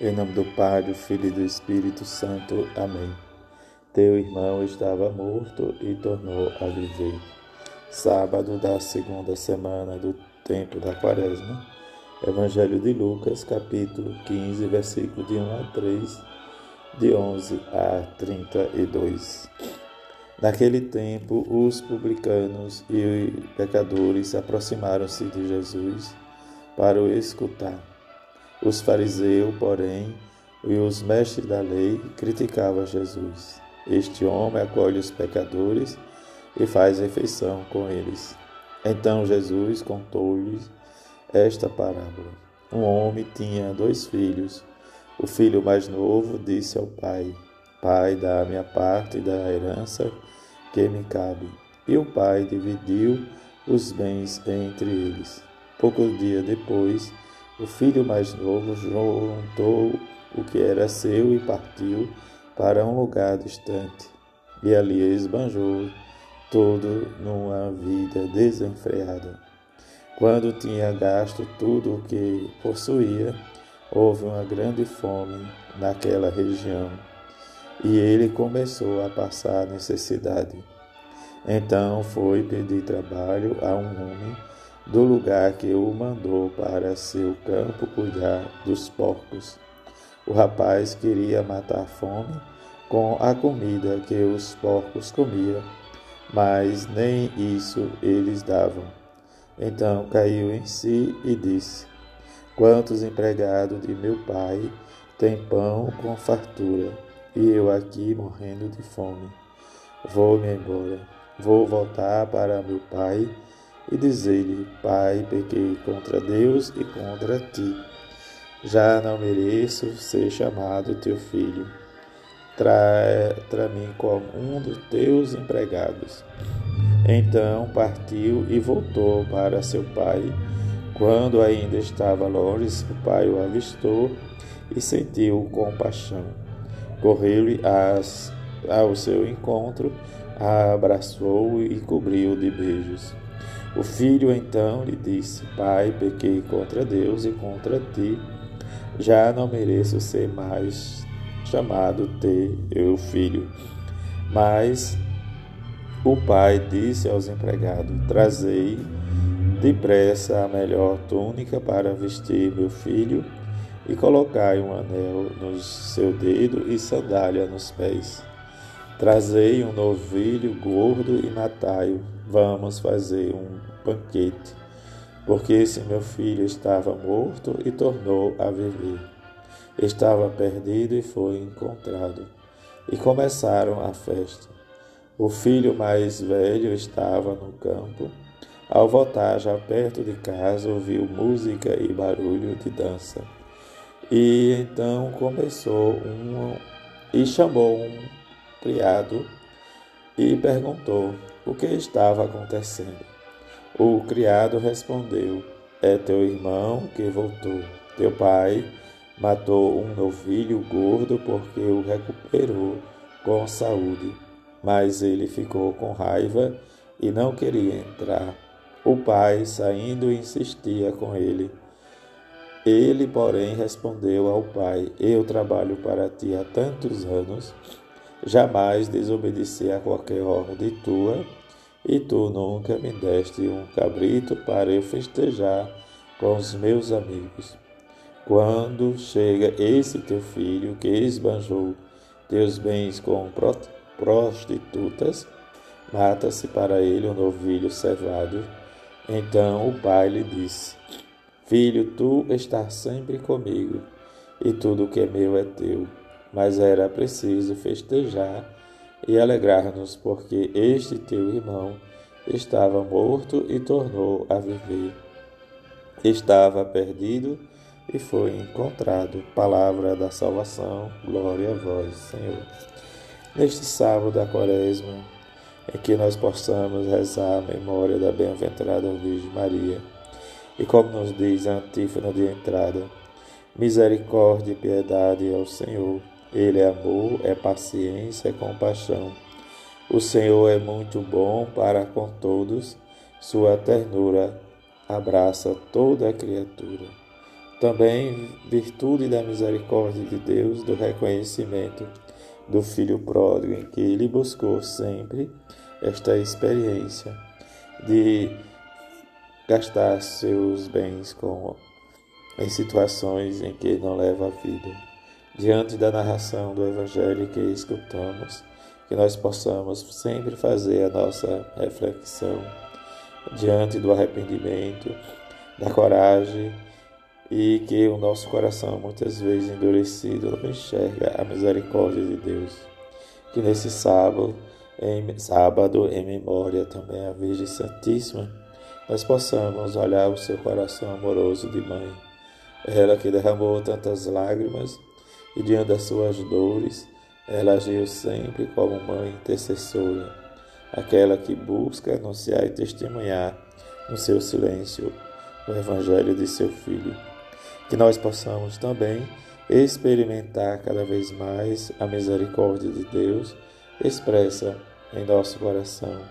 Em nome do Pai, do Filho e do Espírito Santo. Amém. Teu irmão estava morto e tornou a viver. Sábado da segunda semana do tempo da Quaresma. Evangelho de Lucas, capítulo 15, versículo de 1 a 3, de 11 a 32. Naquele tempo, os publicanos e pecadores aproximaram-se de Jesus para o escutar. Os fariseus, porém, e os mestres da lei criticavam Jesus. Este homem acolhe os pecadores e faz refeição com eles. Então Jesus contou-lhes esta parábola. Um homem tinha 2 filhos. O filho mais novo disse ao pai: Pai, dá a minha parte da herança que me cabe. E o pai dividiu os bens entre eles. Poucos dias depois, o filho mais novo juntou o que era seu e partiu para um lugar distante. E ali esbanjou tudo numa vida desenfreada. Quando tinha gasto tudo o que possuía, houve uma grande fome naquela região, e ele começou a passar necessidade. Então foi pedir trabalho a um homem do lugar que o mandou para seu campo cuidar dos porcos. O rapaz queria matar a fome com a comida que os porcos comiam, mas nem isso eles davam. Então caiu em si e disse: Quantos empregados de meu pai têm pão com fartura, e eu aqui morrendo de fome. Vou-me embora, vou voltar para meu pai e dizer-lhe: Pai, pequei contra Deus e contra ti. Já não mereço ser chamado teu filho. Trata-me como um dos teus empregados. Então partiu e voltou para seu pai. Quando ainda estava longe, seu pai o avistou e sentiu compaixão. Correu-lhe ao seu encontro, abraçou-o e cobriu-o de beijos. O filho então lhe disse: Pai, pequei contra Deus e contra ti. Já não mereço ser mais chamado teu filho. Mas o pai disse aos empregados: Trazei depressa a melhor túnica para vestir meu filho, e colocai um anel no seu dedo e sandália nos pés. Trazei um novilho gordo e matai-o. Vamos fazer um banquete, porque esse meu filho estava morto e tornou a viver. Estava perdido e foi encontrado. E começaram a festa. O filho mais velho estava no campo. Ao voltar já perto de casa, ouviu música e barulho de dança. E então chamou um criado e perguntou o que estava acontecendo. O criado respondeu: É teu irmão que voltou. Teu pai matou um novilho gordo porque o recuperou com saúde. Mas ele ficou com raiva e não queria entrar. O pai, saindo, insistia com ele. Ele, porém, respondeu ao pai: Eu trabalho para ti há tantos anos, jamais desobedeci a qualquer ordem tua, e tu nunca me deste um cabrito para eu festejar com os meus amigos. Quando chega esse teu filho que esbanjou teus bens com prostitutas, mata-se para ele um novilho cevado. Então o pai lhe disse: Filho, tu estás sempre comigo, e tudo que é meu é teu. Mas era preciso festejar e alegrar-nos, porque este teu irmão estava morto e tornou a viver. Estava perdido e foi encontrado. Palavra da salvação, glória a vós, Senhor. Neste sábado da Quaresma, em que nós possamos rezar a memória da bem-aventurada Virgem Maria, e como nos diz a antífona de entrada: Misericórdia e piedade ao Senhor. Ele é amor, é paciência, é compaixão. O Senhor é muito bom para com todos. Sua ternura abraça toda a criatura. Também virtude da misericórdia de Deus, do reconhecimento do Filho pródigo, em que ele buscou sempre esta experiência de gastar seus bens em situações em que ele não leva a vida. Diante da narração do Evangelho que escutamos, que nós possamos sempre fazer a nossa reflexão diante do arrependimento, da coragem, e que o nosso coração, muitas vezes endurecido, não enxerga a misericórdia de Deus. Que nesse sábado, em memória também à Virgem Santíssima, nós possamos olhar o seu coração amoroso de mãe. Ela que derramou tantas lágrimas e diante das suas dores, ela agiu sempre como mãe intercessora, aquela que busca anunciar e testemunhar no seu silêncio o Evangelho de seu Filho. Que nós possamos também experimentar cada vez mais a misericórdia de Deus expressa em nosso coração.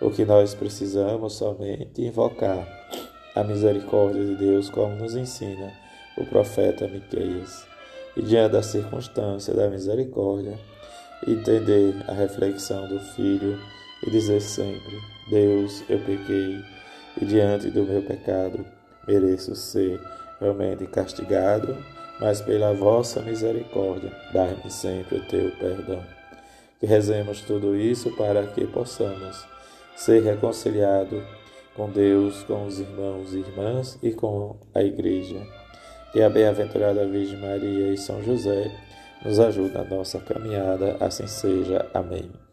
O que nós precisamos somente invocar a misericórdia de Deus, como nos ensina o profeta Miqueias. E diante da circunstância da misericórdia, entender a reflexão do Filho e dizer sempre: Deus, eu pequei, e diante do meu pecado mereço ser realmente castigado, mas pela vossa misericórdia, dai-me sempre o teu perdão. Que rezemos tudo isso para que possamos ser reconciliados com Deus, com os irmãos e irmãs e com a Igreja. Que a bem-aventurada Virgem Maria e São José nos ajude na nossa caminhada, assim seja. Amém.